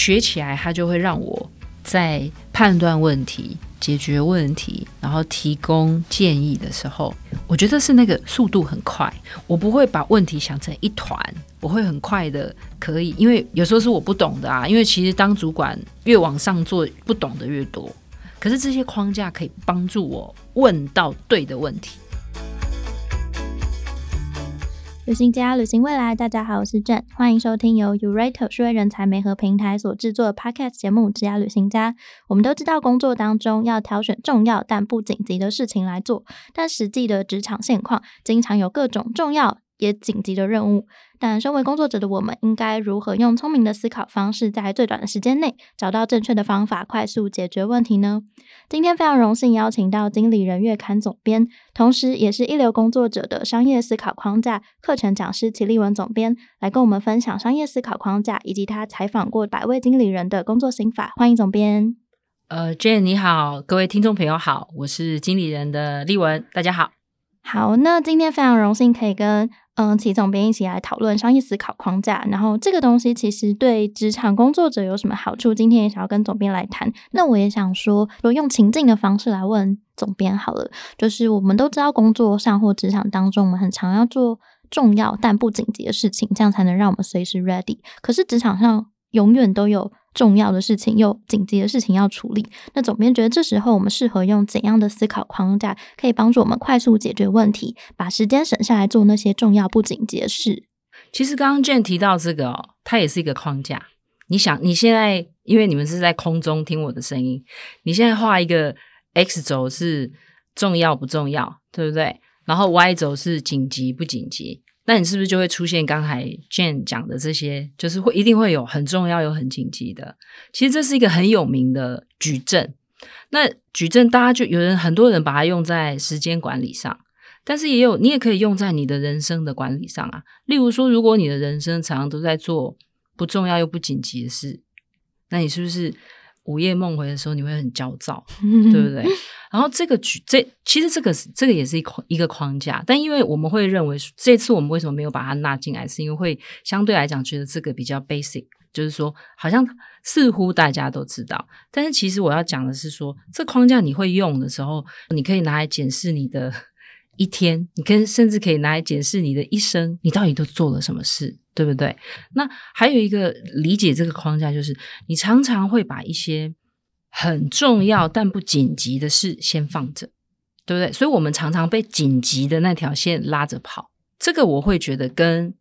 学起来它就会让我在判断问题、解决问题，然后提供建议的时候，我觉得是那个速度很快，我不会把问题想成一团，我会很快的可以，因为有时候是我不懂的啊，因为其实当主管越往上做，不懂的越多，可是这些框架可以帮助我问到对的问题。旅行家，旅行未来，大家好，我是 Jen， 欢迎收听由 Yourator 数位人才媒合平台所制作的 Podcast 节目《职涯旅行家》。我们都知道工作当中要挑选重要但不紧急的事情来做，但实际的职场现况经常有各种重要也紧急的任务，但身为工作者的我们应该如何用聪明的思考方式在最短的时间内找到正确的方法，快速解决问题呢？今天非常荣幸邀请到经理人月刊总编，同时也是一流工作者的商业思考框架课程讲师齐立文总编，来跟我们分享商业思考框架以及他采访过100位经理人的工作心法。欢迎总编。Jane 你好，各位听众朋友好，我是经理人的立文，大家好。好，那今天非常荣幸可以跟齐总编一起来讨论商业思考框架，然后这个东西其实对职场工作者有什么好处，今天也想要跟总编来谈。那我也想说用情境的方式来问总编好了，就是我们都知道工作上或职场当中我们很常要做重要但不紧急的事情，这样才能让我们随时 ready， 可是职场上永远都有重要的事情又紧急的事情要处理，那总编觉得这时候我们适合用怎样的思考框架可以帮助我们快速解决问题，把时间省下来做那些重要不紧急的事？其实刚刚 Jane 提到这个它也是一个框架。你想你现在，因为你们是在空中听我的声音，你现在画一个 X 轴是重要不重要，对不对？然后 Y 轴是紧急不紧急，那你是不是就会出现刚才 Jane 讲的这些，就是会一定会有很重要有很紧急的。其实这是一个很有名的矩阵，那矩阵大家就有人很多人把它用在时间管理上，但是也有你也可以用在你的人生的管理上啊。例如说如果你的人生常常都在做不重要又不紧急的事，那你是不是午夜梦回的时候你会很焦躁对不对？然后其实这个也是一个框架，但因为我们会认为这次我们为什么没有把它纳进来，是因为会相对来讲觉得这个比较 basic， 就是说好像似乎大家都知道，但是其实我要讲的是说这框架你会用的时候，你可以拿来检视你的一天，你甚至可以拿来检视你的一生，你到底都做了什么事，对不对？那还有一个理解这个框架，就是你常常会把一些很重要但不紧急的事先放着，对不对？所以我们常常被紧急的那条线拉着跑，这个我会觉得跟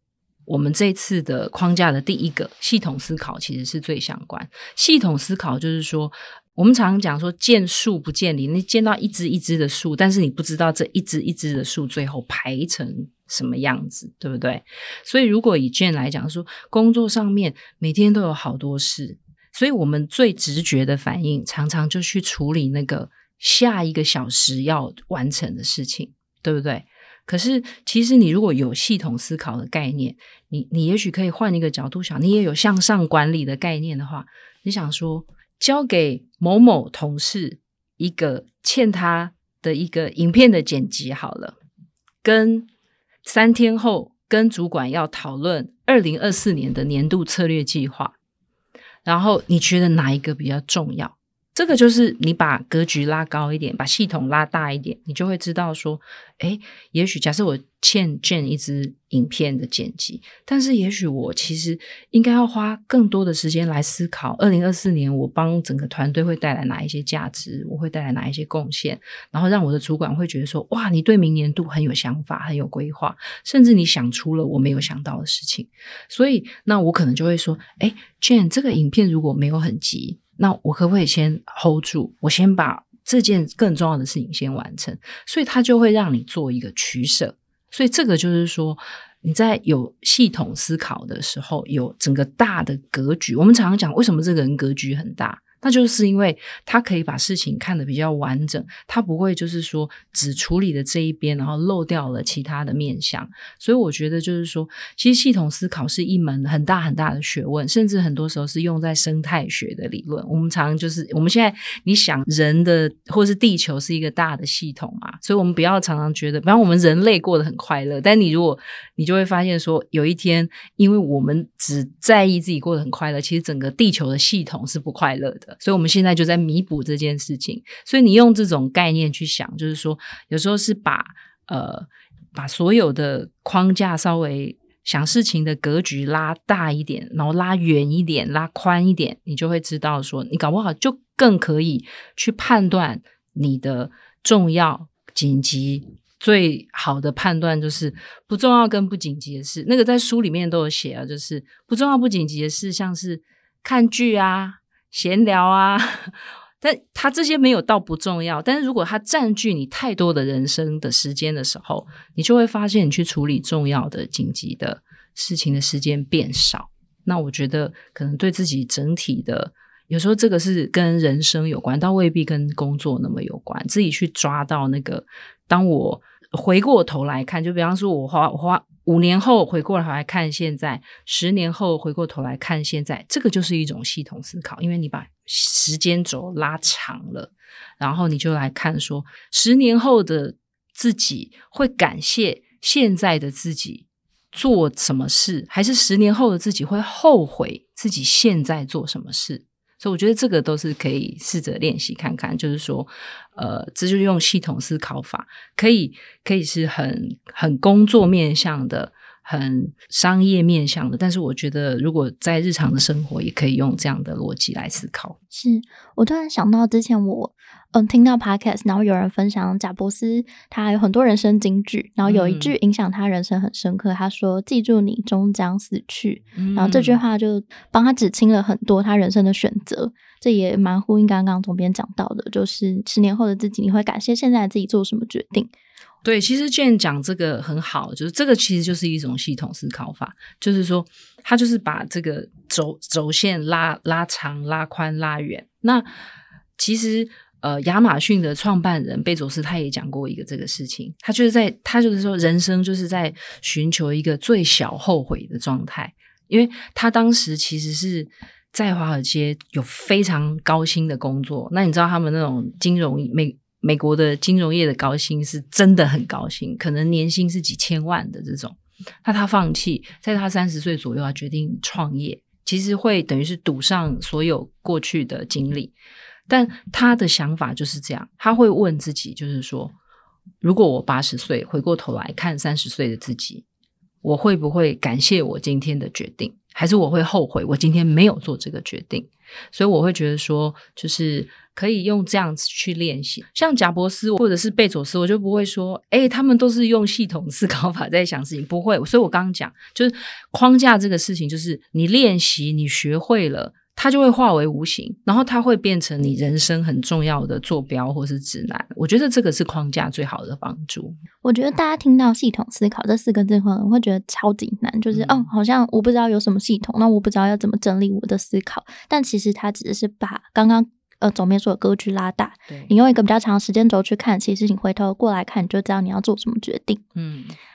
我们这次的框架的第一个系统思考其实是最相关。系统思考就是说我们常常讲说见树不见林，你见到一枝一枝的树，但是你不知道这一枝一枝的树最后排成什么样子，对不对？所以如果以 Jane 来讲说工作上面每天都有好多事，所以我们最直觉的反应常常就去处理那个下一个小时要完成的事情，对不对？可是其实你如果有系统思考的概念，你也许可以换一个角度想，你也有向上管理的概念的话，你想说交给某某同事一个欠他的一个影片的剪辑好了，跟3天后跟主管要讨论2024年的年度策略计划，然后你觉得哪一个比较重要？这个就是你把格局拉高一点，把系统拉大一点，你就会知道说诶，也许假设我欠 Jane 一支影片的剪辑，但是也许我其实应该要花更多的时间来思考2024年我帮整个团队会带来哪一些价值，我会带来哪一些贡献，然后让我的主管会觉得说哇，你对明年度很有想法，很有规划，甚至你想出了我没有想到的事情。所以那我可能就会说诶， Jane 这个影片如果没有很急，那我可不可以先 hold 住，我先把这件更重要的事情先完成，所以它就会让你做一个取舍。所以这个就是说你在有系统思考的时候有整个大的格局。我们常常讲为什么这个人格局很大，那就是因为他可以把事情看得比较完整，他不会就是说只处理的这一边，然后漏掉了其他的面向。所以我觉得就是说，其实系统思考是一门很大很大的学问，甚至很多时候是用在生态学的理论。我们常就是我们现在你想人的或是地球是一个大的系统嘛，所以我们不要常常觉得，不然我们人类过得很快乐，但你如果你就会发现说，有一天因为我们只在意自己过得很快乐，其实整个地球的系统是不快乐的。所以我们现在就在弥补这件事情。所以你用这种概念去想，就是说有时候是把所有的框架稍微想事情的格局拉大一点，然后拉远一点，拉宽一点，你就会知道说你搞不好就更可以去判断你的重要紧急。最好的判断就是不重要跟不紧急的事，那个在书里面都有写啊，就是不重要不紧急的事像是看剧啊闲聊啊，但他这些没有到不重要，但是如果他占据你太多的人生的时间的时候，你就会发现你去处理重要的紧急的事情的时间变少。那我觉得可能对自己整体的，有时候这个是跟人生有关，但未必跟工作那么有关，自己去抓到那个，当我回过头来看，就比方说我花5年后回过头来看现在，10年后回过头来看现在，这个就是一种系统思考，因为你把时间轴拉长了，然后你就来看说10年后的自己会感谢现在的自己做什么事，还是10年后的自己会后悔自己现在做什么事。所以我觉得这个都是可以试着练习看看，就是说这就是用系统思考法，可以是很工作面向的，很商业面向的，但是我觉得如果在日常的生活也可以用这样的逻辑来思考。是，我突然想到之前我听到 podcast， 然后有人分享贾伯斯他有很多人生金句，然后有一句影响他人生很深刻，他说记住你终将死去，然后这句话就帮他指清了很多他人生的选择，这也蛮呼应刚刚总编讲到的，就是10年后的自己你会感谢现在自己做什么决定。对，其实Jane讲这个很好，就是这个其实就是一种系统思考法，就是说他就是把这个轴线拉长拉宽拉远。那其实亚马逊的创办人贝佐斯他也讲过一个这个事情，他就是说人生就是在寻求一个最小后悔的状态，因为他当时其实是在华尔街有非常高薪的工作，那你知道他们那种美国的金融业的高薪是真的很高薪，可能年薪是几千万的这种，那他放弃，在他30岁左右他决定创业，其实会等于是赌上所有过去的经历。但他的想法就是这样，他会问自己就是说，如果我80岁回过头来看30岁的自己，我会不会感谢我今天的决定，还是我会后悔我今天没有做这个决定。所以我会觉得说就是可以用这样子去练习，像贾伯斯或者是贝佐斯，我就不会说他们都是用系统思考法在想事情，不会。所以我刚刚讲就是框架这个事情，就是你练习你学会了，它就会化为无形，然后它会变成你人生很重要的坐标或是指南。我觉得这个是框架最好的帮助。我觉得大家听到系统思考这4个字后，我会觉得超级难，就是好像我不知道有什么系统，那我不知道要怎么整理我的思考，但其实它只是把刚刚总编说的格局拉大，你用一个比较长的时间轴去看，其实你回头过来看，你就知道你要做什么决定。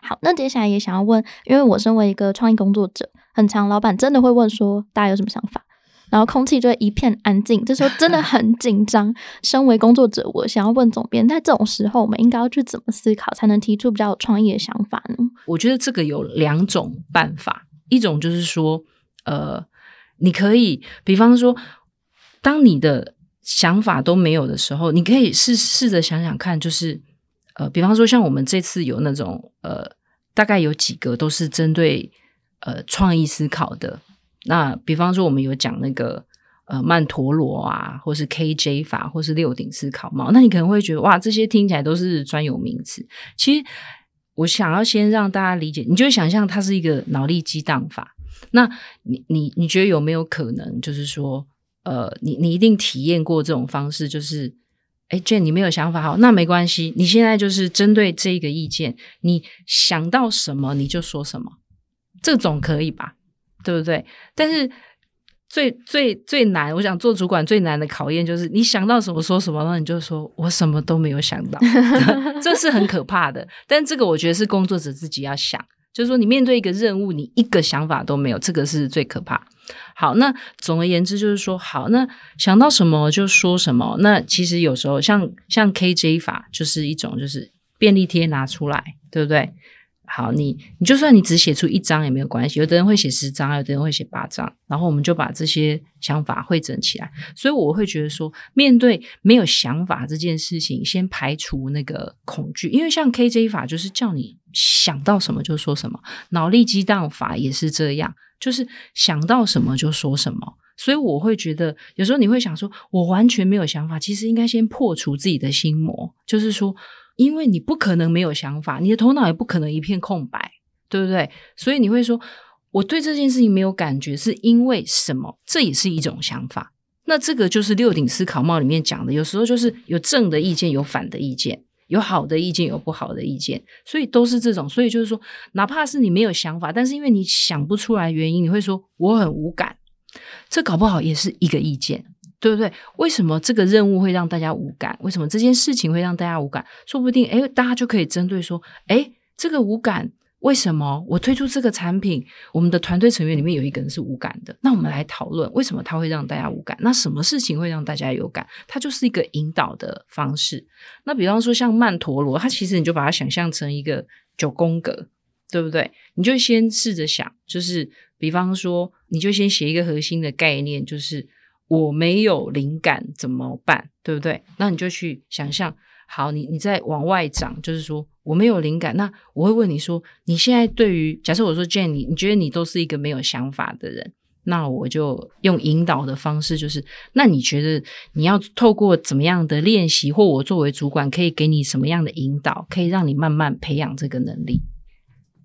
好，那接下来也想要问，因为我身为一个创意工作者，很常老板真的会问说大家有什么想法，然后空气就会一片安静，这时候真的很紧张。身为工作者，我想要问总编，在这种时候我们应该要去怎么思考才能提出比较有创意的想法呢？我觉得这个有2种办法，一种就是说你可以比方说当你的想法都没有的时候，你可以试着想想看，就是比方说像我们这次有那种大概有几个都是针对创意思考的。那比方说我们有讲那个曼陀罗啊，或是 KJ 法，或是6顶思考帽，那你可能会觉得哇，这些听起来都是专有名词。其实我想要先让大家理解，你就想象它是一个脑力激荡法。那你觉得有没有可能就是说你一定体验过这种方式，就是Jane 你没有想法，好，那没关系，你现在就是针对这个意见，你想到什么你就说什么，这种可以吧，对不对？但是最难，我想做主管最难的考验就是你想到什么说什么，那你就说我什么都没有想到这是很可怕的。但这个我觉得是工作者自己要想，就是说你面对一个任务你一个想法都没有，这个是最可怕。好，那总而言之就是说，好，那想到什么就说什么。那其实有时候像 KJ 法就是一种，就是便利贴拿出来，对不对？好，你就算你只写出一张也没有关系，有的人会写10张，有的人会写8张，然后我们就把这些想法汇整起来。所以我会觉得说，面对没有想法这件事情，先排除那个恐惧，因为像 KJ 法就是叫你想到什么就说什么，脑力激荡法也是这样，就是想到什么就说什么。所以我会觉得有时候你会想说我完全没有想法，其实应该先破除自己的心魔，就是说因为你不可能没有想法，你的头脑也不可能一片空白，对不对？所以你会说我对这件事情没有感觉是因为什么，这也是一种想法。那这个就是六顶思考帽里面讲的，有时候就是有正的意见，有反的意见，有好的意见，有不好的意见，所以都是这种。所以就是说哪怕是你没有想法，但是因为你想不出来原因，你会说我很无感，这搞不好也是一个意见，对不对？为什么这个任务会让大家无感？为什么这件事情会让大家无感？说不定诶，大家就可以针对说诶，这个无感为什么？我推出这个产品，我们的团队成员里面有一个人是无感的，那我们来讨论为什么他会让大家无感，那什么事情会让大家有感，它就是一个引导的方式。那比方说像曼陀罗，它其实你就把它想象成一个9宫格，对不对？你就先试着想，就是比方说你就先写一个核心的概念，就是我没有灵感怎么办，对不对？那你就去想象，好，你再往外长，就是说我没有灵感，那我会问你说你现在对于，假设我说 Jane 你觉得你都是一个没有想法的人，那我就用引导的方式，就是那你觉得你要透过怎么样的练习，或我作为主管可以给你什么样的引导，可以让你慢慢培养这个能力？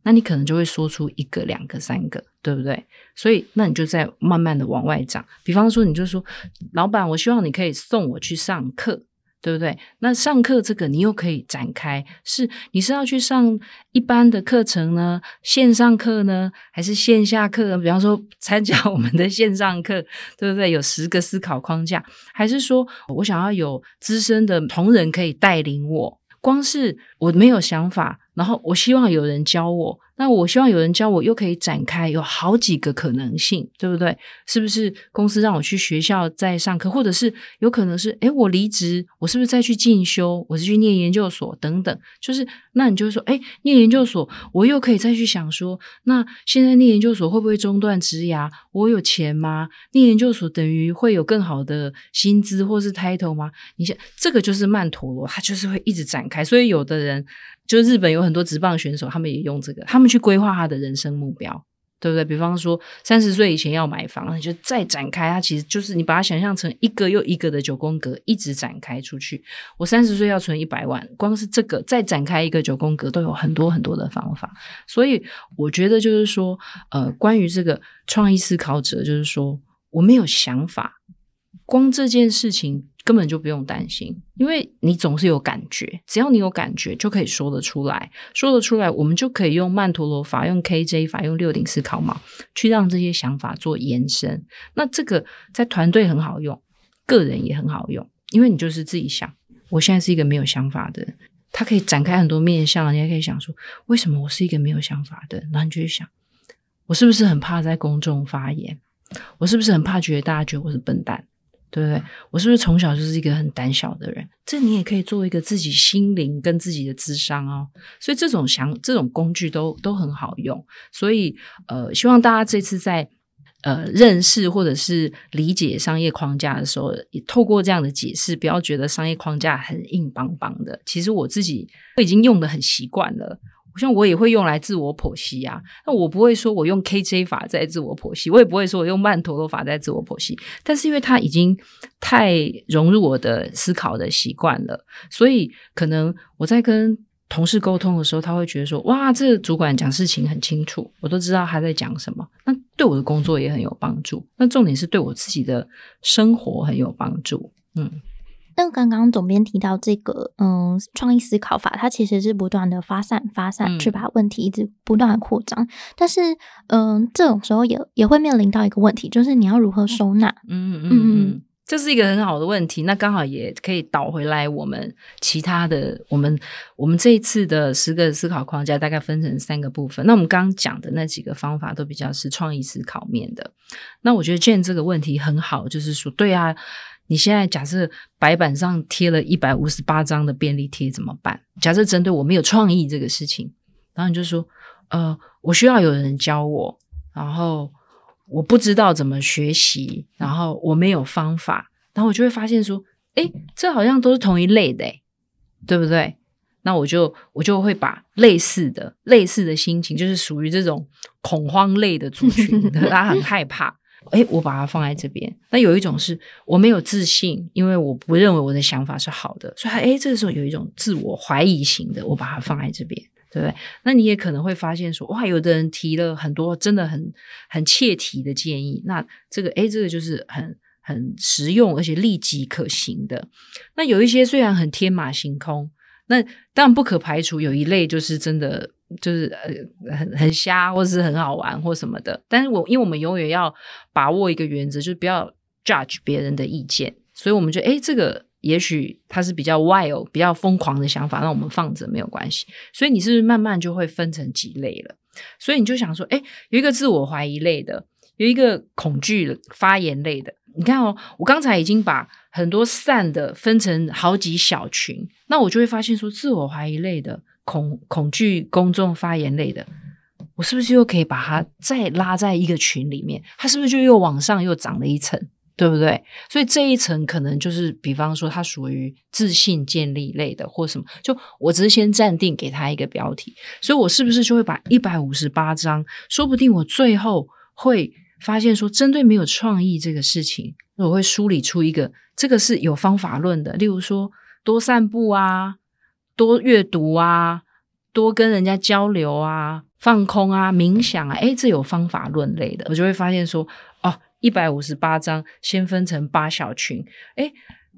那你可能就会说出1个、2个、3个，对不对？所以那你就再慢慢的往外长，比方说你就说老板我希望你可以送我去上课，对不对？那上课这个你又可以展开，是你是要去上一般的课程呢，线上课呢，还是线下课呢？比方说参加我们的线上课，对不对？有10个思考框架，还是说我想要有资深的同仁可以带领我？光是我没有想法，然后我希望有人教我，那我希望有人教我又可以展开有好几个可能性，对不对？是不是公司让我去学校再上课，或者是有可能是诶我离职，我是不是再去进修，我是去念研究所等等。就是那你就说诶念研究所我又可以再去想说，那现在念研究所会不会中断职涯？我有钱吗？念研究所等于会有更好的薪资或是 title 吗？你想这个就是曼陀罗，它就是会一直展开。所以有的人就日本有很多职棒选手，他们也用这个，他们去规划他的人生目标，对不对？比方说30岁以前要买房，你就再展开，它其实就是你把它想象成一个又一个的9宫格，一直展开出去。我30岁要存100万，光是这个再展开一个9宫格都有很多很多的方法。所以我觉得就是说关于这个创意思考者，就是说我没有想法，光这件事情根本就不用担心，因为你总是有感觉，只要你有感觉就可以说得出来，说得出来我们就可以用曼陀罗法，用 KJ 法，用六顶思考帽去让这些想法做延伸。那这个在团队很好用，个人也很好用，因为你就是自己想我现在是一个没有想法的人，它可以展开很多面向。你还可以想说为什么我是一个没有想法的人，然后你就去想我是不是很怕在公众发言，我是不是很怕觉得大家觉得我是笨蛋，对不对？我是不是从小就是一个很胆小的人？这你也可以做一个自己心灵跟自己的咨商哦。所以这种工具都很好用。所以希望大家这次在认识或者是理解商业框架的时候，也透过这样的解释，不要觉得商业框架很硬邦邦的。其实我自己已经用得很习惯了。像我也会用来自我剖析啊，那我不会说我用 KJ 法在自我剖析，我也不会说我用曼陀罗法在自我剖析，但是因为它已经太融入我的思考的习惯了，所以可能我在跟同事沟通的时候，他会觉得说哇，这个主管讲事情很清楚，我都知道他在讲什么，那对我的工作也很有帮助，那重点是对我自己的生活很有帮助。那刚刚总编提到这个创意思考法，它其实是不断的发散去把问题一直不断的扩张，但是这种时候也会面临到一个问题，就是你要如何收纳。这是一个很好的问题，那刚好也可以导回来我们其他的，我们这一次的10个思考框架大概分成3个部分，那我们刚刚讲的那几个方法都比较是创意思考面的。那我觉得 Jane 这个问题很好，就是说对啊，你现在假设白板上贴了158张的便利贴怎么办？假设针对我没有创意这个事情，然后你就说我需要有人教我，然后我不知道怎么学习，然后我没有方法，然后我就会发现说诶，这好像都是同一类的诶，对不对？那我就会把类似的心情，就是属于这种恐慌类的族群，他很害怕，诶，我把它放在这边。那有一种是我没有自信，因为我不认为我的想法是好的，所以诶，这个时候有一种自我怀疑型的，我把它放在这边，对不对？那你也可能会发现说，哇，有的人提了很多真的很切题的建议，那这个诶，这个就是很实用而且立即可行的。那有一些虽然很天马行空，那当然不可排除有一类就是真的就是很瞎，或是很好玩或什么的，但是因为我们永远要把握一个原则，就是不要 judge 别人的意见，所以我们就诶，这个也许它是比较 wild 比较疯狂的想法，那我们放着没有关系。所以你是不是慢慢就会分成几类了？所以你就想说诶，有一个自我怀疑类的，有一个恐惧发言类的。你看哦，我刚才已经把很多散的分成好几小群，那我就会发现说，自我怀疑类的、恐惧公众发言类的，我是不是又可以把它再拉在一个群里面？它是不是就又往上又涨了一层？对不对？所以这一层可能就是比方说它属于自信建立类的或什么，就我只是先暂定给它一个标题，所以我是不是就会把158章，说不定我最后会发现说针对没有创意这个事情，我会梳理出一个这个是有方法论的，例如说多散步啊，多阅读啊，多跟人家交流啊，放空啊，冥想啊，诶，这有方法论类的。我就会发现说158章先分成8小群，诶，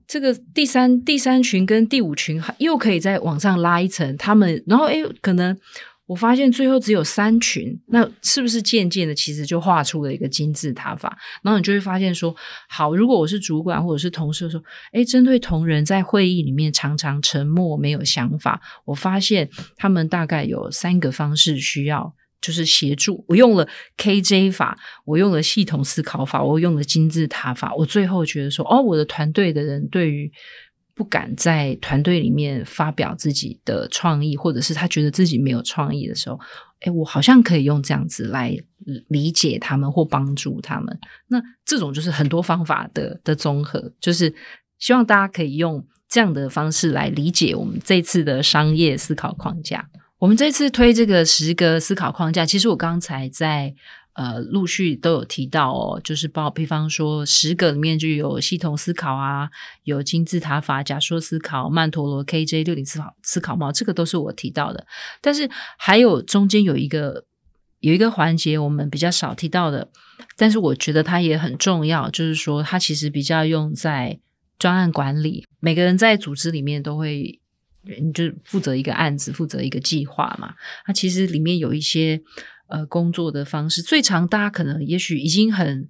这个第三群跟第5群又可以再往上拉一层，他们然后诶，可能我发现最后只有3群，那是不是渐渐的其实就画出了一个金字塔法？然后你就会发现说，好，如果我是主管或者是同事说，诶，针对同仁在会议里面常常沉默没有想法，我发现他们大概有3个方式需要就是协助，我用了 KJ 法，我用了系统思考法，我用了金字塔法，我最后觉得说我的团队的人对于不敢在团队里面发表自己的创意，或者是他觉得自己没有创意的时候，我好像可以用这样子来理解他们或帮助他们。那这种就是很多方法的综合，就是希望大家可以用这样的方式来理解我们这次的商业思考框架。我们这次推这个10个思考框架，其实我刚才在陆续都有提到哦，就是比方说10个里面就有系统思考啊，有金字塔法、假说思考、曼陀罗 KJ、6顶思考帽，这个都是我提到的。但是还有中间有一个环节我们比较少提到的，但是我觉得它也很重要，就是说它其实比较用在专案管理，每个人在组织里面都会，你就负责一个案子，负责一个计划嘛。它其实里面有一些工作的方式，最常大家可能也许已经很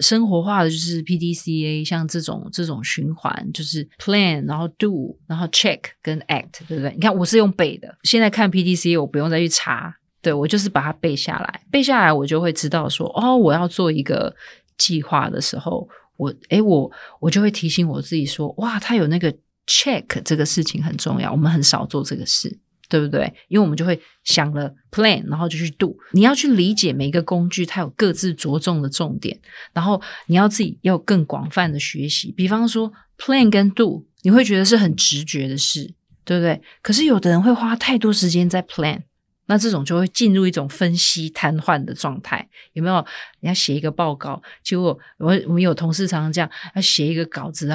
生活化的就是 PDCA， 像这种循环，就是 plan 然后 do 然后 check 跟 act， 对不对？你看我是用背的，现在看 PDCA 我不用再去查，对，我就是把它背下来，我就会知道说我要做一个计划的时候，我就会提醒我自己说，哇，它有那个check 这个事情很重要，我们很少做这个事，对不对？因为我们就会想了 plan 然后就去 do。 你要去理解每一个工具它有各自着重的重点，然后你要自己要更广泛的学习。比方说 plan 跟 do 你会觉得是很直觉的事，对不对？可是有的人会花太多时间在 plan， 那这种就会进入一种分析瘫痪的状态，有没有？你要写一个报告，结果我们有同事常常这样，要写一个稿子，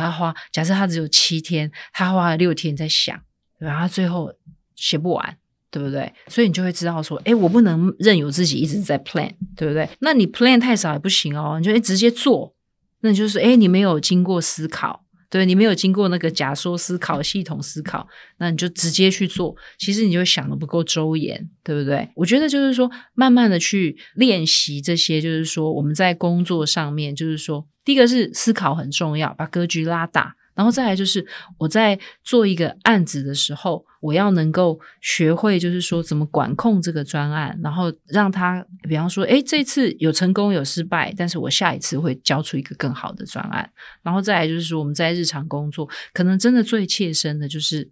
假设他只有7天，他花了6天在想，然后他最后写不完，对不对？所以你就会知道说，我不能任由自己一直在 plan， 对不对？那你 plan 太少也不行哦，你就直接做，那你就是你没有经过思考，对，你没有经过那个假说思考、系统思考，那你就直接去做，其实你就想的不够周延，对不对？我觉得就是说慢慢的去练习这些，就是说我们在工作上面，就是说第一个是思考很重要，把格局拉大，然后再来就是我在做一个案子的时候，我要能够学会就是说怎么管控这个专案，然后让它比方说这次有成功有失败，但是我下一次会交出一个更好的专案。然后再来就是说我们在日常工作可能真的最切身的就是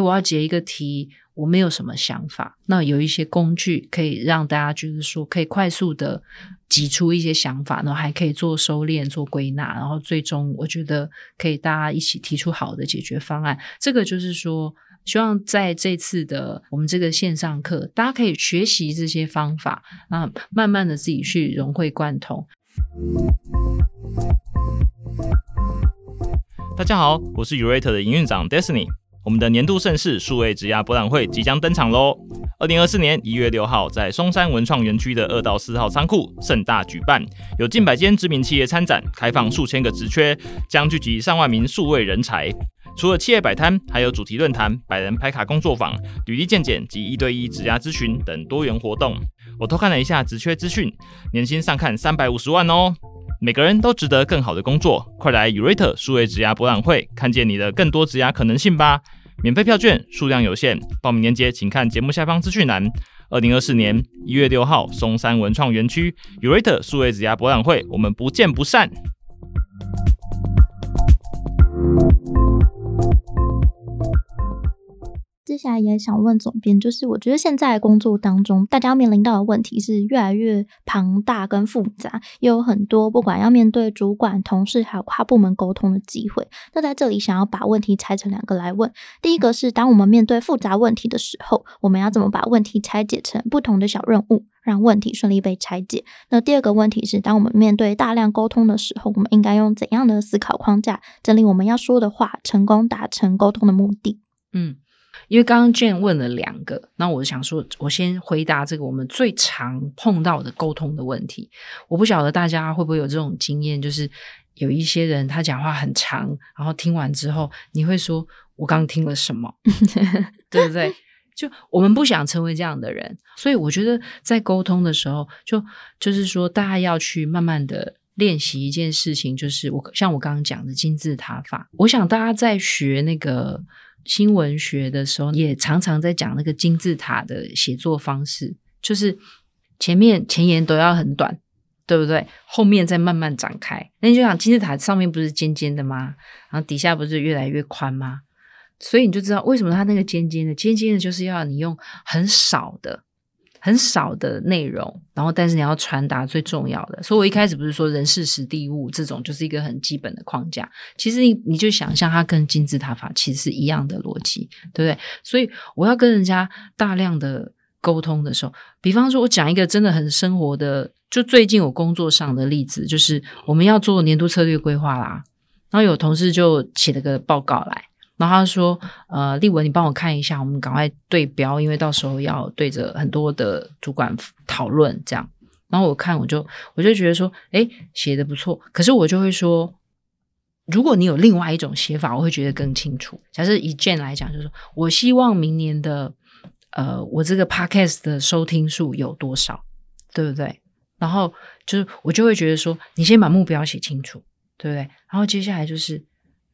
我要解一个题，我没有什么想法，那有一些工具可以让大家就是说可以快速的挤出一些想法，然后还可以做收敛做归纳，然后最终我觉得可以大家一起提出好的解决方案。这个就是说希望在这次的我们这个线上课大家可以学习这些方法，那慢慢的自己去融会贯通。大家好，我是 Yourator 的营运长 Destiny，我们的年度盛事数位职涯博览会即将登场咯！ 2024年1月6号在松山文创园区的2到4号仓库盛大举办，有近百间知名企业参展，开放数千个职缺，将聚集上万名数位人才。除了企业摆摊，还有主题论坛、百人拍卡工作坊、履历健检及1对1职涯咨询等多元活动。我偷看了一下职缺资讯，年薪上看350万哦！每个人都值得更好的工作，快来 Yourator 数位职涯博览会，看见你的更多职涯可能性吧！免费票券数量有限，报名链接请看节目下方资讯栏。2024年1月6号，松山文创园区 Yourator 数位职涯博览会，我们不见不散。接下来也想问总编，就是我觉得现在工作当中大家面临到的问题是越来越庞大跟复杂，也有很多不管要面对主管、同事还有跨部门沟通的机会。那在这里想要把问题拆成两个来问，第一个是当我们面对复杂问题的时候，我们要怎么把问题拆解成不同的小任务，让问题顺利被拆解。那第二个问题是当我们面对大量沟通的时候，我们应该用怎样的思考框架整理我们要说的话，成功达成沟通的目的。因为刚刚 Jane 问了两个，那我想说我先回答这个我们最常碰到的沟通的问题。我不晓得大家会不会有这种经验，就是有一些人他讲话很长，然后听完之后你会说我刚听了什么对不对？就我们不想成为这样的人，所以我觉得在沟通的时候就是说大家要去慢慢的练习一件事情，就是像我刚刚讲的金字塔法。我想大家在学那个新闻学的时候也常常在讲那个金字塔的写作方式，就是前言都要很短，对不对？后面再慢慢展开。那你就想金字塔上面不是尖尖的吗？然后底下不是越来越宽吗？所以你就知道为什么它那个尖尖的就是要你用很少的内容，然后但是你要传达最重要的。所以我一开始不是说人事时地物这种就是一个很基本的框架，其实你就想象它跟金字塔法其实是一样的逻辑，对不对？所以我要跟人家大量的沟通的时候，比方说我讲一个真的很生活的，就最近我工作上的例子，就是我们要做年度策略规划啦，然后有同事就写了个报告来，然后他说立文你帮我看一下，我们赶快对标，因为到时候要对着很多的主管讨论这样。然后我看我就觉得说写得不错，可是我就会说如果你有另外一种写法我会觉得更清楚。假设以 Jane 来讲，就是说我希望明年的我这个 podcast 的收听数有多少，对不对？然后就是我就会觉得说你先把目标写清楚，对不对？然后接下来就是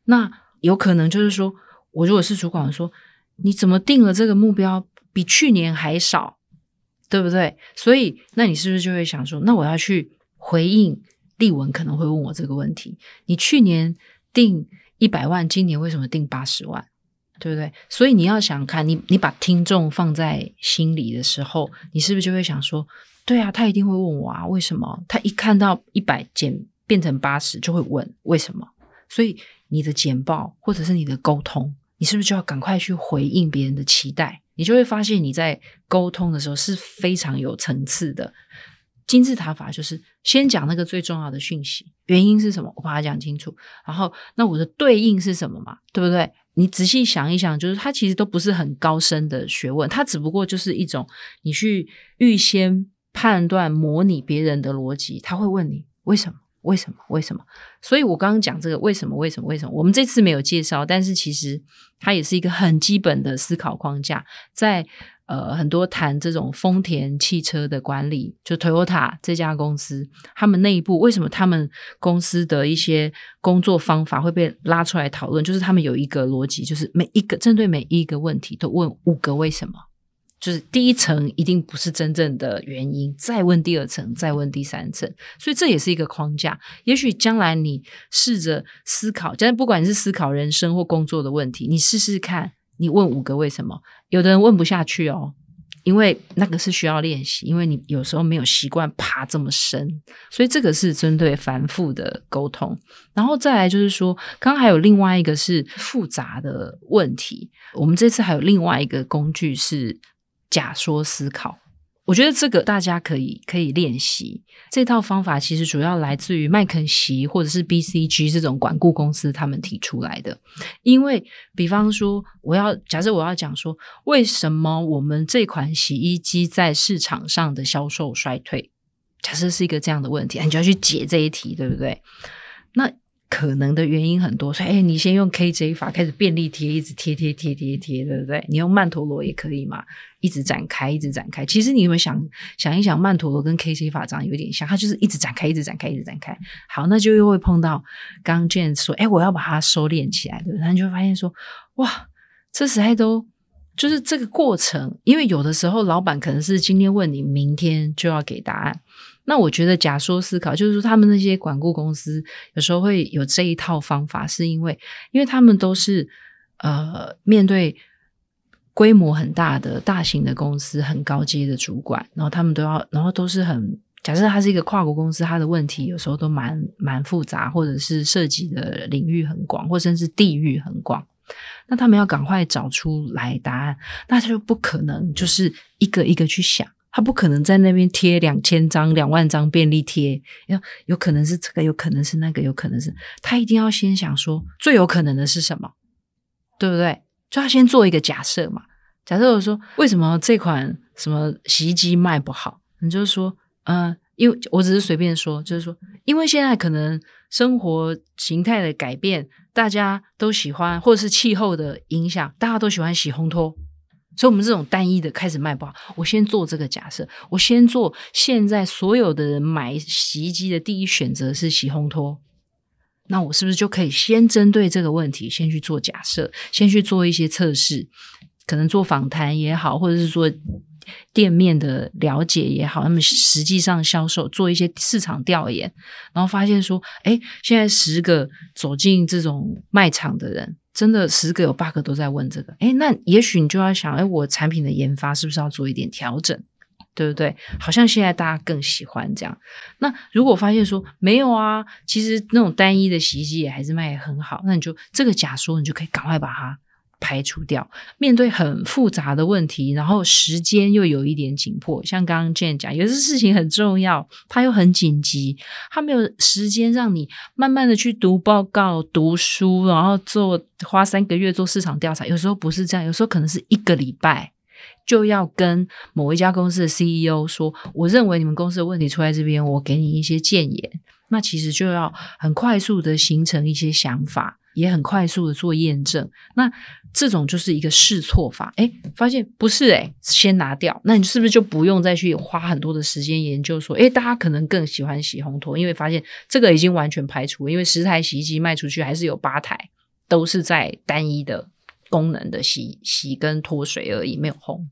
那有可能就是说我如果是主管说你怎么定了这个目标比去年还少，对不对？所以那你是不是就会想说那我要去回应立文可能会问我这个问题，你去年定100万今年为什么定80万，对不对？所以你要想看你把听众放在心里的时候，你是不是就会想说对啊他一定会问我啊，为什么他一看到100减变成80就会问为什么？所以你的简报或者是你的沟通，你是不是就要赶快去回应别人的期待？你就会发现你在沟通的时候是非常有层次的。金字塔法就是先讲那个最重要的讯息，原因是什么我把它讲清楚，然后那我的对应是什么嘛，对不对？你仔细想一想，就是它其实都不是很高深的学问，它只不过就是一种你去预先判断模拟别人的逻辑。他会问你为什么，为什么？为什么？所以我刚刚讲这个为什么？为什么？为什么？我们这次没有介绍，但是其实它也是一个很基本的思考框架，在很多谈这种丰田汽车的管理，就 Toyota 这家公司，他们内部为什么他们公司的一些工作方法会被拉出来讨论，就是他们有一个逻辑，就是每一个针对每一个问题都问5个为什么，就是第一层一定不是真正的原因，再问第2层，再问第3层，所以这也是一个框架。也许将来你试着思考，但不管你是思考人生或工作的问题，你试试看，你问5个为什么，有的人问不下去哦，因为那个是需要练习，因为你有时候没有习惯爬这么深，所以这个是针对繁复的沟通。然后再来就是说，刚刚还有另外一个是复杂的问题，我们这次还有另外一个工具是假说思考，我觉得这个大家可以练习。这套方法其实主要来自于麦肯锡或者是 BCG 这种管顾公司他们提出来的。因为比方说假设我要讲说为什么我们这款洗衣机在市场上的销售衰退，假设是一个这样的问题，你就要去解这一题，对不对？那可能的原因很多，所以你先用 KJ 法开始便利贴，一直贴，对不对？你用曼陀罗也可以嘛，一直展开。其实你有没有想一想，曼陀罗跟 KJ 法长有点像，它就是一直展开。好，那就又会碰到刚Jane说，我要把它收敛起来，对不对？你就会发现说，哇，这实在都就是这个过程，因为有的时候老板可能是今天问你，明天就要给答案。那我觉得假说思考就是说，他们那些管顾公司有时候会有这一套方法，是因为他们都是面对规模很大的大型的公司，很高阶的主管，然后他们都要，然后都是很，假设他是一个跨国公司，他的问题有时候都蛮复杂，或者是涉及的领域很广，或甚至地域很广，那他们要赶快找出来答案，那他就不可能就是一个一个去想，他不可能在那边贴2000张、20000张便利贴，有可能是这个，有可能是那个，有可能是，他一定要先想说最有可能的是什么，对不对？就他先做一个假设嘛。假设我说为什么这款什么洗衣机卖不好，你就说因为我只是随便说，就是说因为现在可能生活形态的改变，大家都喜欢，或者是气候的影响，大家都喜欢洗烘托，所以我们这种单一的开始卖不好。我先做这个假设，我先做现在所有的人买洗衣机的第一选择是洗烘托，那我是不是就可以先针对这个问题先去做假设，先去做一些测试，可能做访谈也好，或者是做店面的了解也好，他们实际上销售做一些市场调研，然后发现说现在10个走进这种卖场的人，真的10个有8个都在问这个，那也许你就要想，我产品的研发是不是要做一点调整，对不对？好像现在大家更喜欢这样。那如果发现说没有啊，其实那种单一的洗衣机也还是卖得很好，那你就这个假说你就可以赶快把它排除掉。面对很复杂的问题，然后时间又有一点紧迫，像刚刚 Jane 讲，有些事情很重要，它又很紧急，它没有时间让你慢慢的去读报告、读书，然后花3个月做市场调查，有时候不是这样，有时候可能是1个礼拜就要跟某一家公司的 CEO 说，我认为你们公司的问题出在这边，我给你一些建言。那其实就要很快速的形成一些想法，也很快速的做验证，那这种就是一个试错法，发现不是先拿掉，那你是不是就不用再去花很多的时间研究说大家可能更喜欢洗烘托，因为发现这个已经完全排除，因为10台洗衣机卖出去还是有8台都是在单一的功能的洗跟脱水而已，没有烘，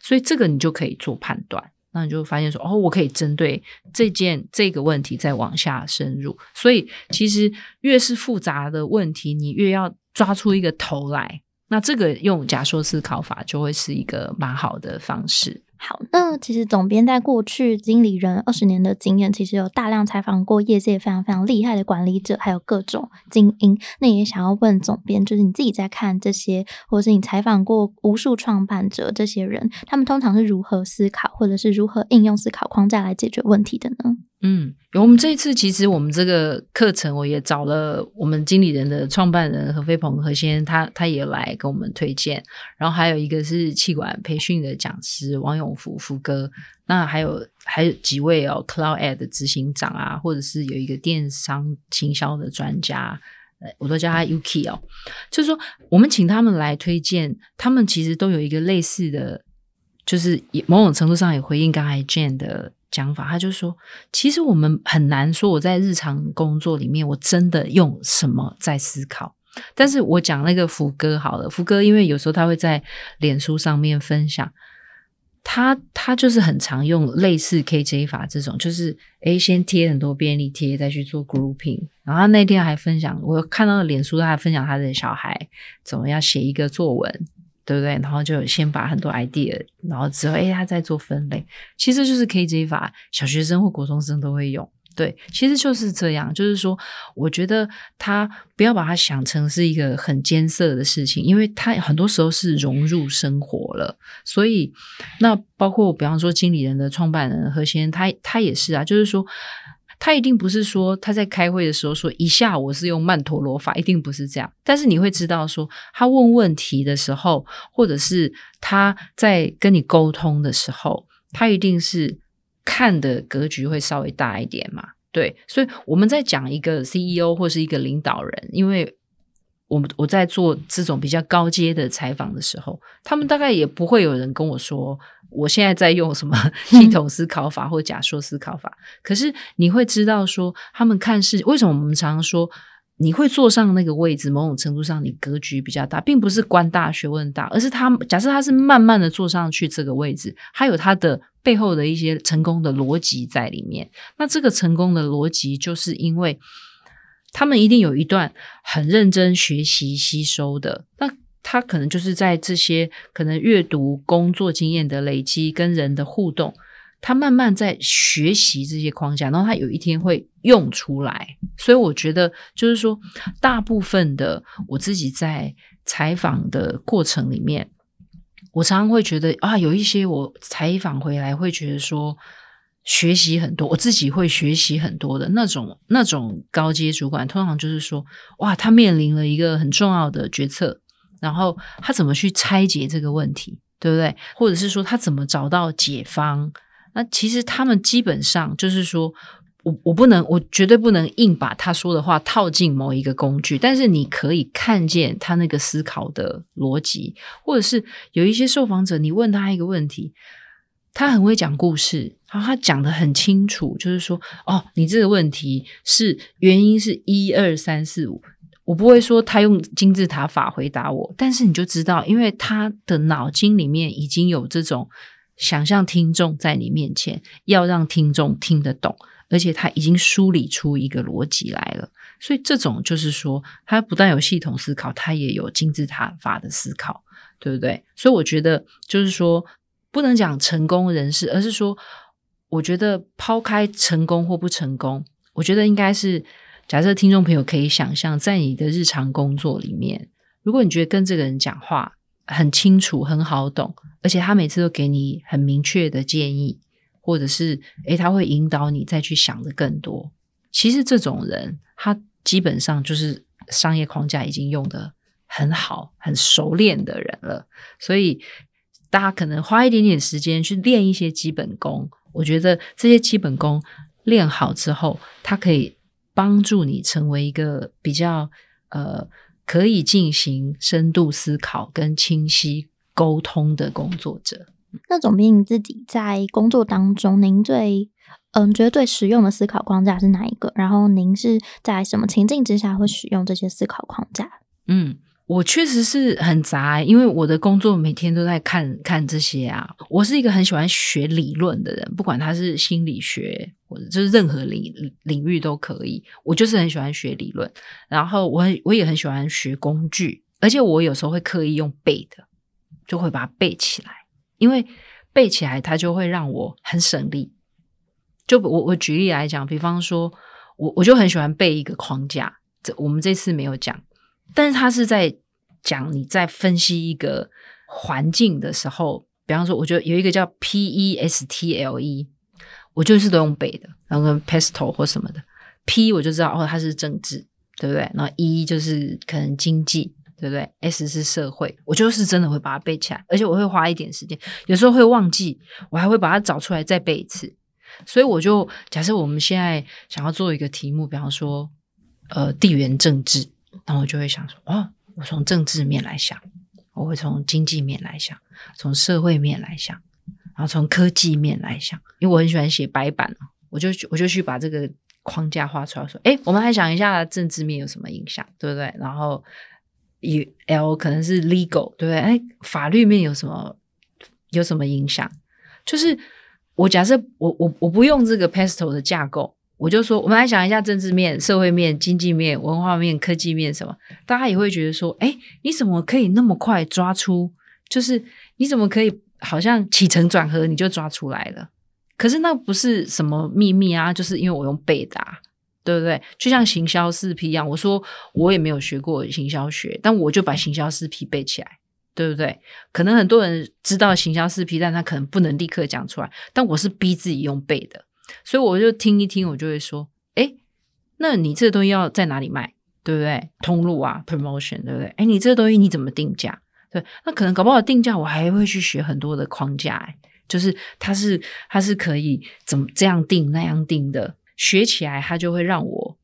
所以这个你就可以做判断，那你就发现说我可以针对这个问题再往下深入。所以其实越是复杂的问题，你越要抓出一个头来，那这个用假说思考法就会是一个蛮好的方式。好，那其实总编在过去经理人20年的经验，其实有大量采访过业界非常非常厉害的管理者，还有各种精英。那也想要问总编，就是你自己在看这些，或者是你采访过无数创办者这些人，他们通常是如何思考，或者是如何应用思考框架来解决问题的呢？有我们这一次其实我们这个课程我也找了我们经理人的创办人何飞鹏何先生，他也来跟我们推荐，然后还有一个是气管培训的讲师王永福福哥，那还有几位Cloud Ad 的执行长啊，或者是有一个电商行销的专家，我都叫他 Yuki 就是说我们请他们来推荐，他们其实都有一个类似的，就是某种程度上也回应刚才 Jane 的讲法，他就说其实我们很难说我在日常工作里面我真的用什么在思考，但是我讲那个福哥好了，福哥因为有时候他会在脸书上面分享，他就是很常用类似 KJ 法这种，就是先贴很多便利贴再去做 grouping， 然后他那天还分享，我看到脸书他还分享他的小孩怎么样写一个作文，对不对？然后就先把很多 idea， 然后之后他再做分类，其实就是 KJ 法，小学生或国中生都会用。对，其实就是这样，就是说我觉得他不要把它想成是一个很艰涩的事情，因为他很多时候是融入生活了。所以那包括比方说经理人的创办人何先生，他也是啊，就是说他一定不是说他在开会的时候说一下我是用曼陀罗法，一定不是这样，但是你会知道说他问问题的时候，或者是他在跟你沟通的时候，他一定是看的格局会稍微大一点嘛。对，所以我们在讲一个 CEO 或是一个领导人，因为我在做这种比较高阶的采访的时候，他们大概也不会有人跟我说我现在在用什么系统思考法或假说思考法，可是你会知道说他们看事，为什么我们常说你会坐上那个位置，某种程度上你格局比较大，并不是官大学问大，而是他假设他是慢慢的坐上去这个位置，还有他的背后的一些成功的逻辑在里面。那这个成功的逻辑就是因为他们一定有一段很认真学习吸收的，那他可能就是在这些可能阅读工作经验的累积跟人的互动，他慢慢在学习这些框架，然后他有一天会用出来。所以我觉得就是说大部分的我自己在采访的过程里面，我常常会觉得有一些我采访回来会觉得说学习很多，我自己会学习很多的那种高阶主管，通常就是说他面临了一个很重要的决策，然后他怎么去拆解这个问题，对不对？或者是说他怎么找到解方。那其实他们基本上就是说我绝对不能硬把他说的话套进某一个工具，但是你可以看见他那个思考的逻辑。或者是有一些受访者，你问他一个问题，他很会讲故事，然后他讲得很清楚，就是说你这个问题是原因是1 2 3 4 5，我不会说他用金字塔法回答我，但是你就知道，因为他的脑筋里面已经有这种想象听众在你面前，要让听众听得懂，而且他已经梳理出一个逻辑来了。所以这种就是说他不但有系统思考，他也有金字塔法的思考，对不对？所以我觉得就是说不能讲成功人士，而是说我觉得抛开成功或不成功，我觉得应该是假设听众朋友可以想象在你的日常工作里面，如果你觉得跟这个人讲话很清楚很好懂，而且他每次都给你很明确的建议，或者是他会引导你再去想的更多，其实这种人他基本上就是商业框架已经用得很好很熟练的人了。所以大家可能花一点点时间去练一些基本功，我觉得这些基本功练好之后，它可以帮助你成为一个比较可以进行深度思考跟清晰沟通的工作者。那总编您自己在工作当中，您最觉得最实用的思考框架是哪一个？然后您是在什么情境之下会使用这些思考框架？我确实是很杂，因为我的工作每天都在看这些啊。我是一个很喜欢学理论的人，不管他是心理学或者就是任何领域都可以，我就是很喜欢学理论。然后我也很喜欢学工具，而且我有时候会刻意用背的，就会把它背起来，因为背起来它就会让我很省力。就我举例来讲，比方说我就很喜欢背一个框架，我们这次没有讲。但是他是在讲你在分析一个环境的时候，比方说我觉得有一个叫 PESTLE，我就是都用背的，然后跟 PESTLE 或什么的 P 我就知道哦，它是政治，对不对？然后 E 就是可能经济，对不对 ？S 是社会，我就是真的会把它背起来，而且我会花一点时间，有时候会忘记，我还会把它找出来再背一次。所以我就假设我们现在想要做一个题目，比方说地缘政治，然后我就会想说，哦，我从政治面来想，我会从经济面来想，从社会面来想，然后从科技面来想，因为我很喜欢写白板，我就去把这个框架画出来，说，诶，我们还想一下政治面有什么影响，对不对？然后L 可能是 legal， 对不对？哎，法律面有什么影响？就是我假设我不用这个 PESTLE 的架构，我就说我们来想一下政治面、社会面、经济面、文化面、科技面什么，大家也会觉得说，哎，你怎么可以那么快抓出？就是你怎么可以好像起承转合你就抓出来了？可是那不是什么秘密啊，就是因为我用背的啊。对不对？就像行销 4P 一样，我说我也没有学过行销学，但我就把行销 4P 背起来，对不对？可能很多人知道行销 4P， 但他可能不能立刻讲出来，但我是逼自己用背的，所以我就听一听，我就会说，诶，那你这东西要在哪里卖，对不对？通路啊 promotion， 对不对？诶，你这东西你怎么定价？对，那可能搞不好定价我还会去学很多的框架，就是它是可以怎么这样定那样定的，学起来它就会让我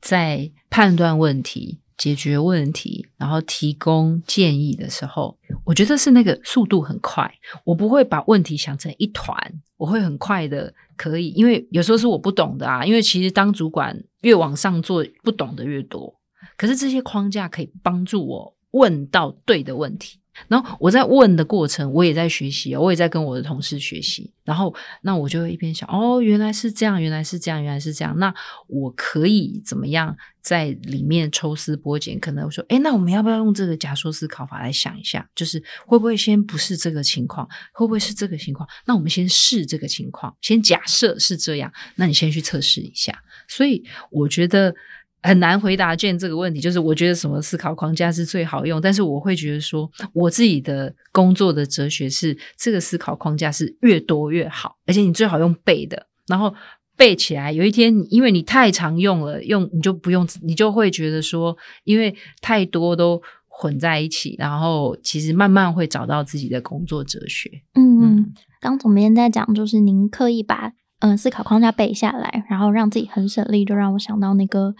在判断问题、解决问题，然后提供建议的时候，我觉得是那个速度很快，我不会把问题想成一团，我会很快的可以，因为有时候是我不懂的啊，因为其实当主管越往上做，不懂的越多，可是这些框架可以帮助我问到对的问题，然后我在问的过程我也在学习，我也在跟我的同事学习，然后那我就会一边想，哦，原来是这样，原来是这样，原来是这样，那我可以怎么样在里面抽丝剥茧，可能我说，诶，那我们要不要用这个假说思考法来想一下，就是会不会先不是这个情况，会不会是这个情况，那我们先试这个情况，先假设是这样，那你先去测试一下。所以我觉得很难回答Jane这个问题，就是我觉得什么思考框架是最好用，但是我会觉得说我自己的工作的哲学是这个思考框架是越多越好，而且你最好用背的，然后背起来有一天因为你太常用了，你就不用，你就会觉得说因为太多都混在一起，然后其实慢慢会找到自己的工作哲学。 刚总编在讲就是您刻意把思考框架背下来，然后让自己很省力，就让我想到那个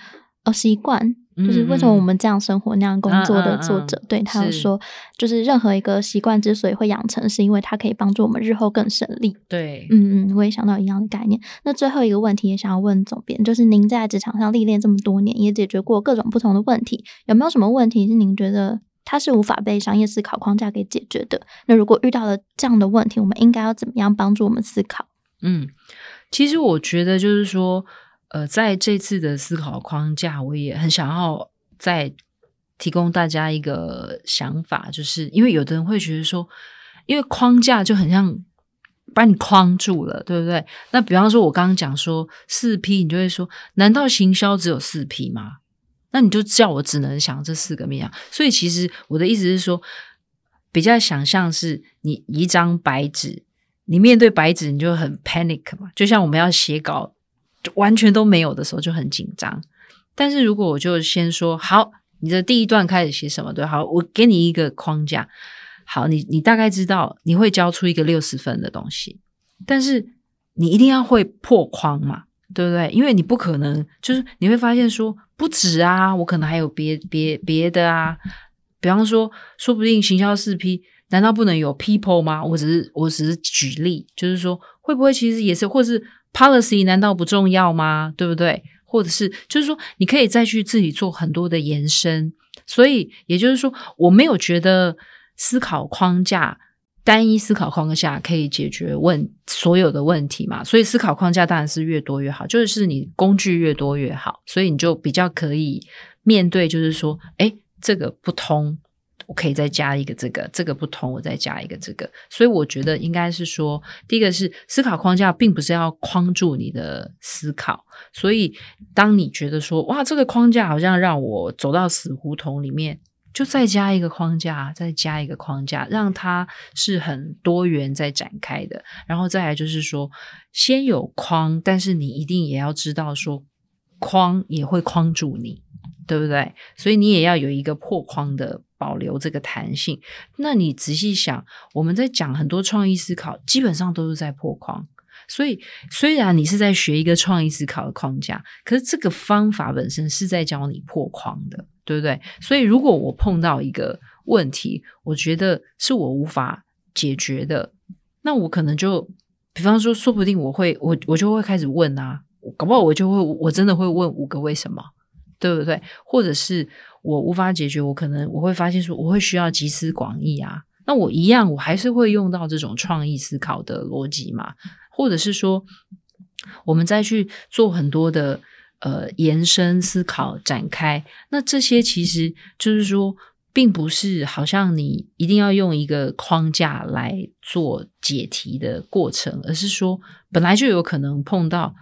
习惯，就是为什么我们这样生活那样工作的作者，对，他有说就是任何一个习惯之所以会养成，是因为它可以帮助我们日后更省力。对，我也想到一样的概念。那最后一个问题也想要问总编，就是您在职场上历练这么多年，也解决过各种不同的问题，有没有什么问题是您觉得它是无法被商业思考框架给解决的？那如果遇到了这样的问题，我们应该要怎么样帮助我们思考？其实我觉得就是说在这次的思考框架，我也很想要再提供大家一个想法，就是因为有的人会觉得说，因为框架就很像把你框住了，对不对？那比方说我刚刚讲说 4P， 你就会说难道行销只有 4P 吗？那你就叫我只能想这四个面向。所以其实我的意思是说，比较想象是你一张白纸，你面对白纸你就很 panic 嘛，就像我们要写稿完全都没有的时候就很紧张，但是如果我就先说，好，你的第一段开始写什么，对，好，我给你一个框架，好，你大概知道你会交出一个60分的东西，但是你一定要会破框嘛，对不对？因为你不可能，就是你会发现说不止啊，我可能还有别的啊，比方说说不定行销 4P 难道不能有 people 吗？我只是举例，就是说会不会其实也是，或是policy 难道不重要吗？对不对？或者是就是说你可以再去自己做很多的延伸，所以也就是说我没有觉得思考框架，单一思考框架可以解决所有的问题嘛，所以思考框架当然是越多越好，就是你工具越多越好，所以你就比较可以面对，就是说诶，这个不通我可以再加一个这个，这个不同我再加一个这个，所以我觉得应该是说，第一个是思考框架并不是要框住你的思考，所以当你觉得说哇这个框架好像让我走到死胡同里面，就再加一个框架，再加一个框架，让它是很多元在展开的。然后再来就是说，先有框，但是你一定也要知道说，框也会框住你，对不对？所以你也要有一个破框的，保留这个弹性。那你仔细想，我们在讲很多创意思考，基本上都是在破框。所以虽然你是在学一个创意思考的框架，可是这个方法本身是在教你破框的，对不对？所以如果我碰到一个问题，我觉得是我无法解决的，那我可能就比方说，说不定我就会开始问啊，搞不好我真的会问5个为什么，对不对？或者是我无法解决，我会发现说，我会需要集思广益啊，那我一样我还是会用到这种创意思考的逻辑嘛。或者是说，我们再去做很多的延伸思考展开，那这些其实就是说，并不是好像你一定要用一个框架来做解题的过程，而是说本来就有可能碰到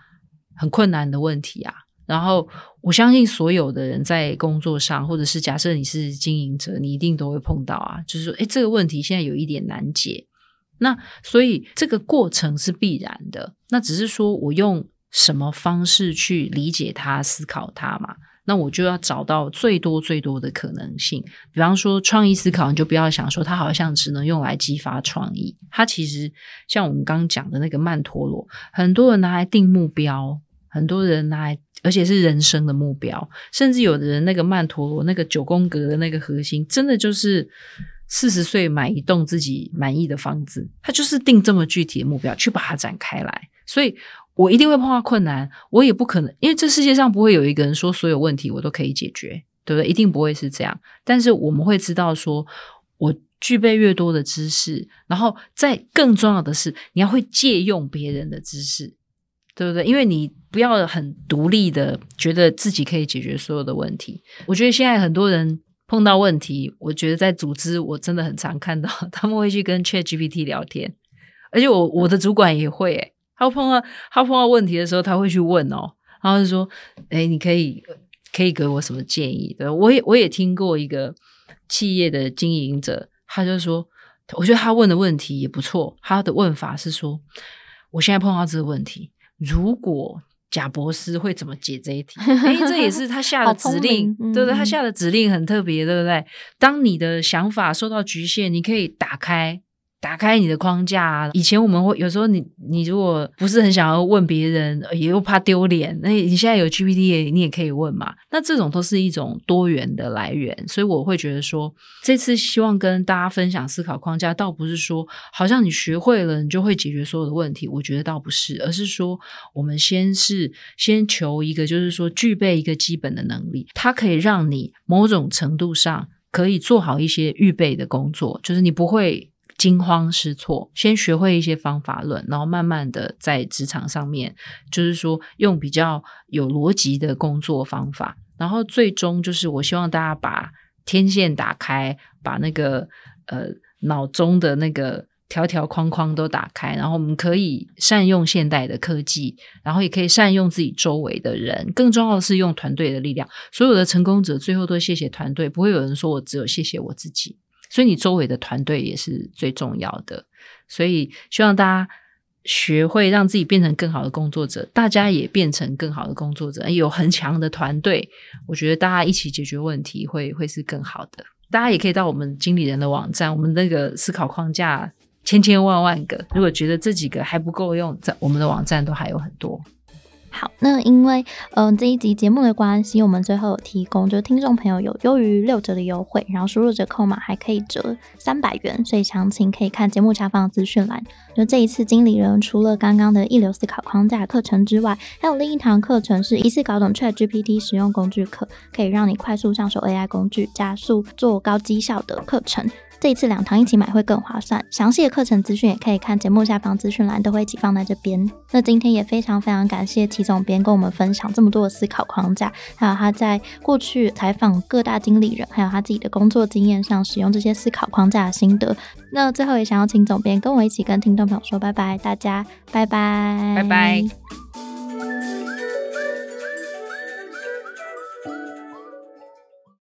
很困难的问题啊。然后我相信所有的人在工作上，或者是假设你是经营者，你一定都会碰到啊，就是说，这个问题现在有一点难解。那所以这个过程是必然的，那只是说我用什么方式去理解它、思考它嘛，那我就要找到最多最多的可能性。比方说创意思考，你就不要想说它好像只能用来激发创意，它其实像我们刚刚讲的那个曼陀罗，很多人拿来定目标，很多人拿来，而且是人生的目标，甚至有的人那个曼陀罗那个9宫格的那个核心，真的就是40岁买一栋自己满意的房子，他就是定这么具体的目标去把它展开来。所以我一定会碰到困难，我也不可能，因为这世界上不会有一个人说所有问题我都可以解决，对不对？一定不会是这样。但是我们会知道说，我具备越多的知识，然后再更重要的是，你要会借用别人的知识，对不对？因为你不要很独立的觉得自己可以解决所有的问题。我觉得现在很多人碰到问题，我觉得在组织我真的很常看到他们会去跟 ChatGPT 聊天，而且我的主管也会他碰到问题的时候，他会去问然后就说你可以给我什么建议？对，我也听过一个企业的经营者，他就说，我觉得他问的问题也不错，他的问法是说，我现在碰到这个问题，如果贾博士会怎么解这一题？这也是他下的指令，对不对？他下的指令很特别，对不对？当你的想法受到局限，你可以打开你的框架啊。以前我们会有时候你如果不是很想要问别人，也又怕丢脸，那你现在有 GPT 你也可以问嘛。那这种都是一种多元的来源，所以我会觉得说，这次希望跟大家分享思考框架，倒不是说好像你学会了你就会解决所有的问题，我觉得倒不是，而是说我们先求一个，就是说具备一个基本的能力，它可以让你某种程度上可以做好一些预备的工作，就是你不会惊慌失措，先学会一些方法论，然后慢慢的在职场上面，就是说用比较有逻辑的工作方法，然后最终就是我希望大家把天线打开，把那个脑中的那个条条框框都打开，然后我们可以善用现代的科技，然后也可以善用自己周围的人，更重要的是用团队的力量。所有的成功者最后都谢谢团队，不会有人说我只有谢谢我自己，所以你周围的团队也是最重要的。所以希望大家学会让自己变成更好的工作者，大家也变成更好的工作者，有很强的团队，我觉得大家一起解决问题会是更好的。大家也可以到我们经理人的网站，我们那个思考框架千万个，如果觉得这几个还不够用，在我们的网站都还有很多。好，那因为这一集节目的关系，我们最后有提供就是听众朋友有优于6折的优惠，然后输入折扣码还可以折300元，所以详情可以看节目下方的资讯栏。就这一次经理人除了刚刚的一流思考框架课程之外，还有另一堂课程是一次搞懂 ChatGPT 使用工具课，可以让你快速上手 AI 工具，加速做高绩效的课程。这一次2堂一起买会更划算，详细的课程资讯也可以看节目下方资讯栏，都会一起放在这边。那今天也非常感谢齐总编跟我们分享这么多的思考框架，还有他在过去采访各大经理人，还有他自己的工作经验上使用这些思考框架的心得。那最后也想要请总编跟我一起跟听众朋友说拜拜，大家拜拜，拜拜。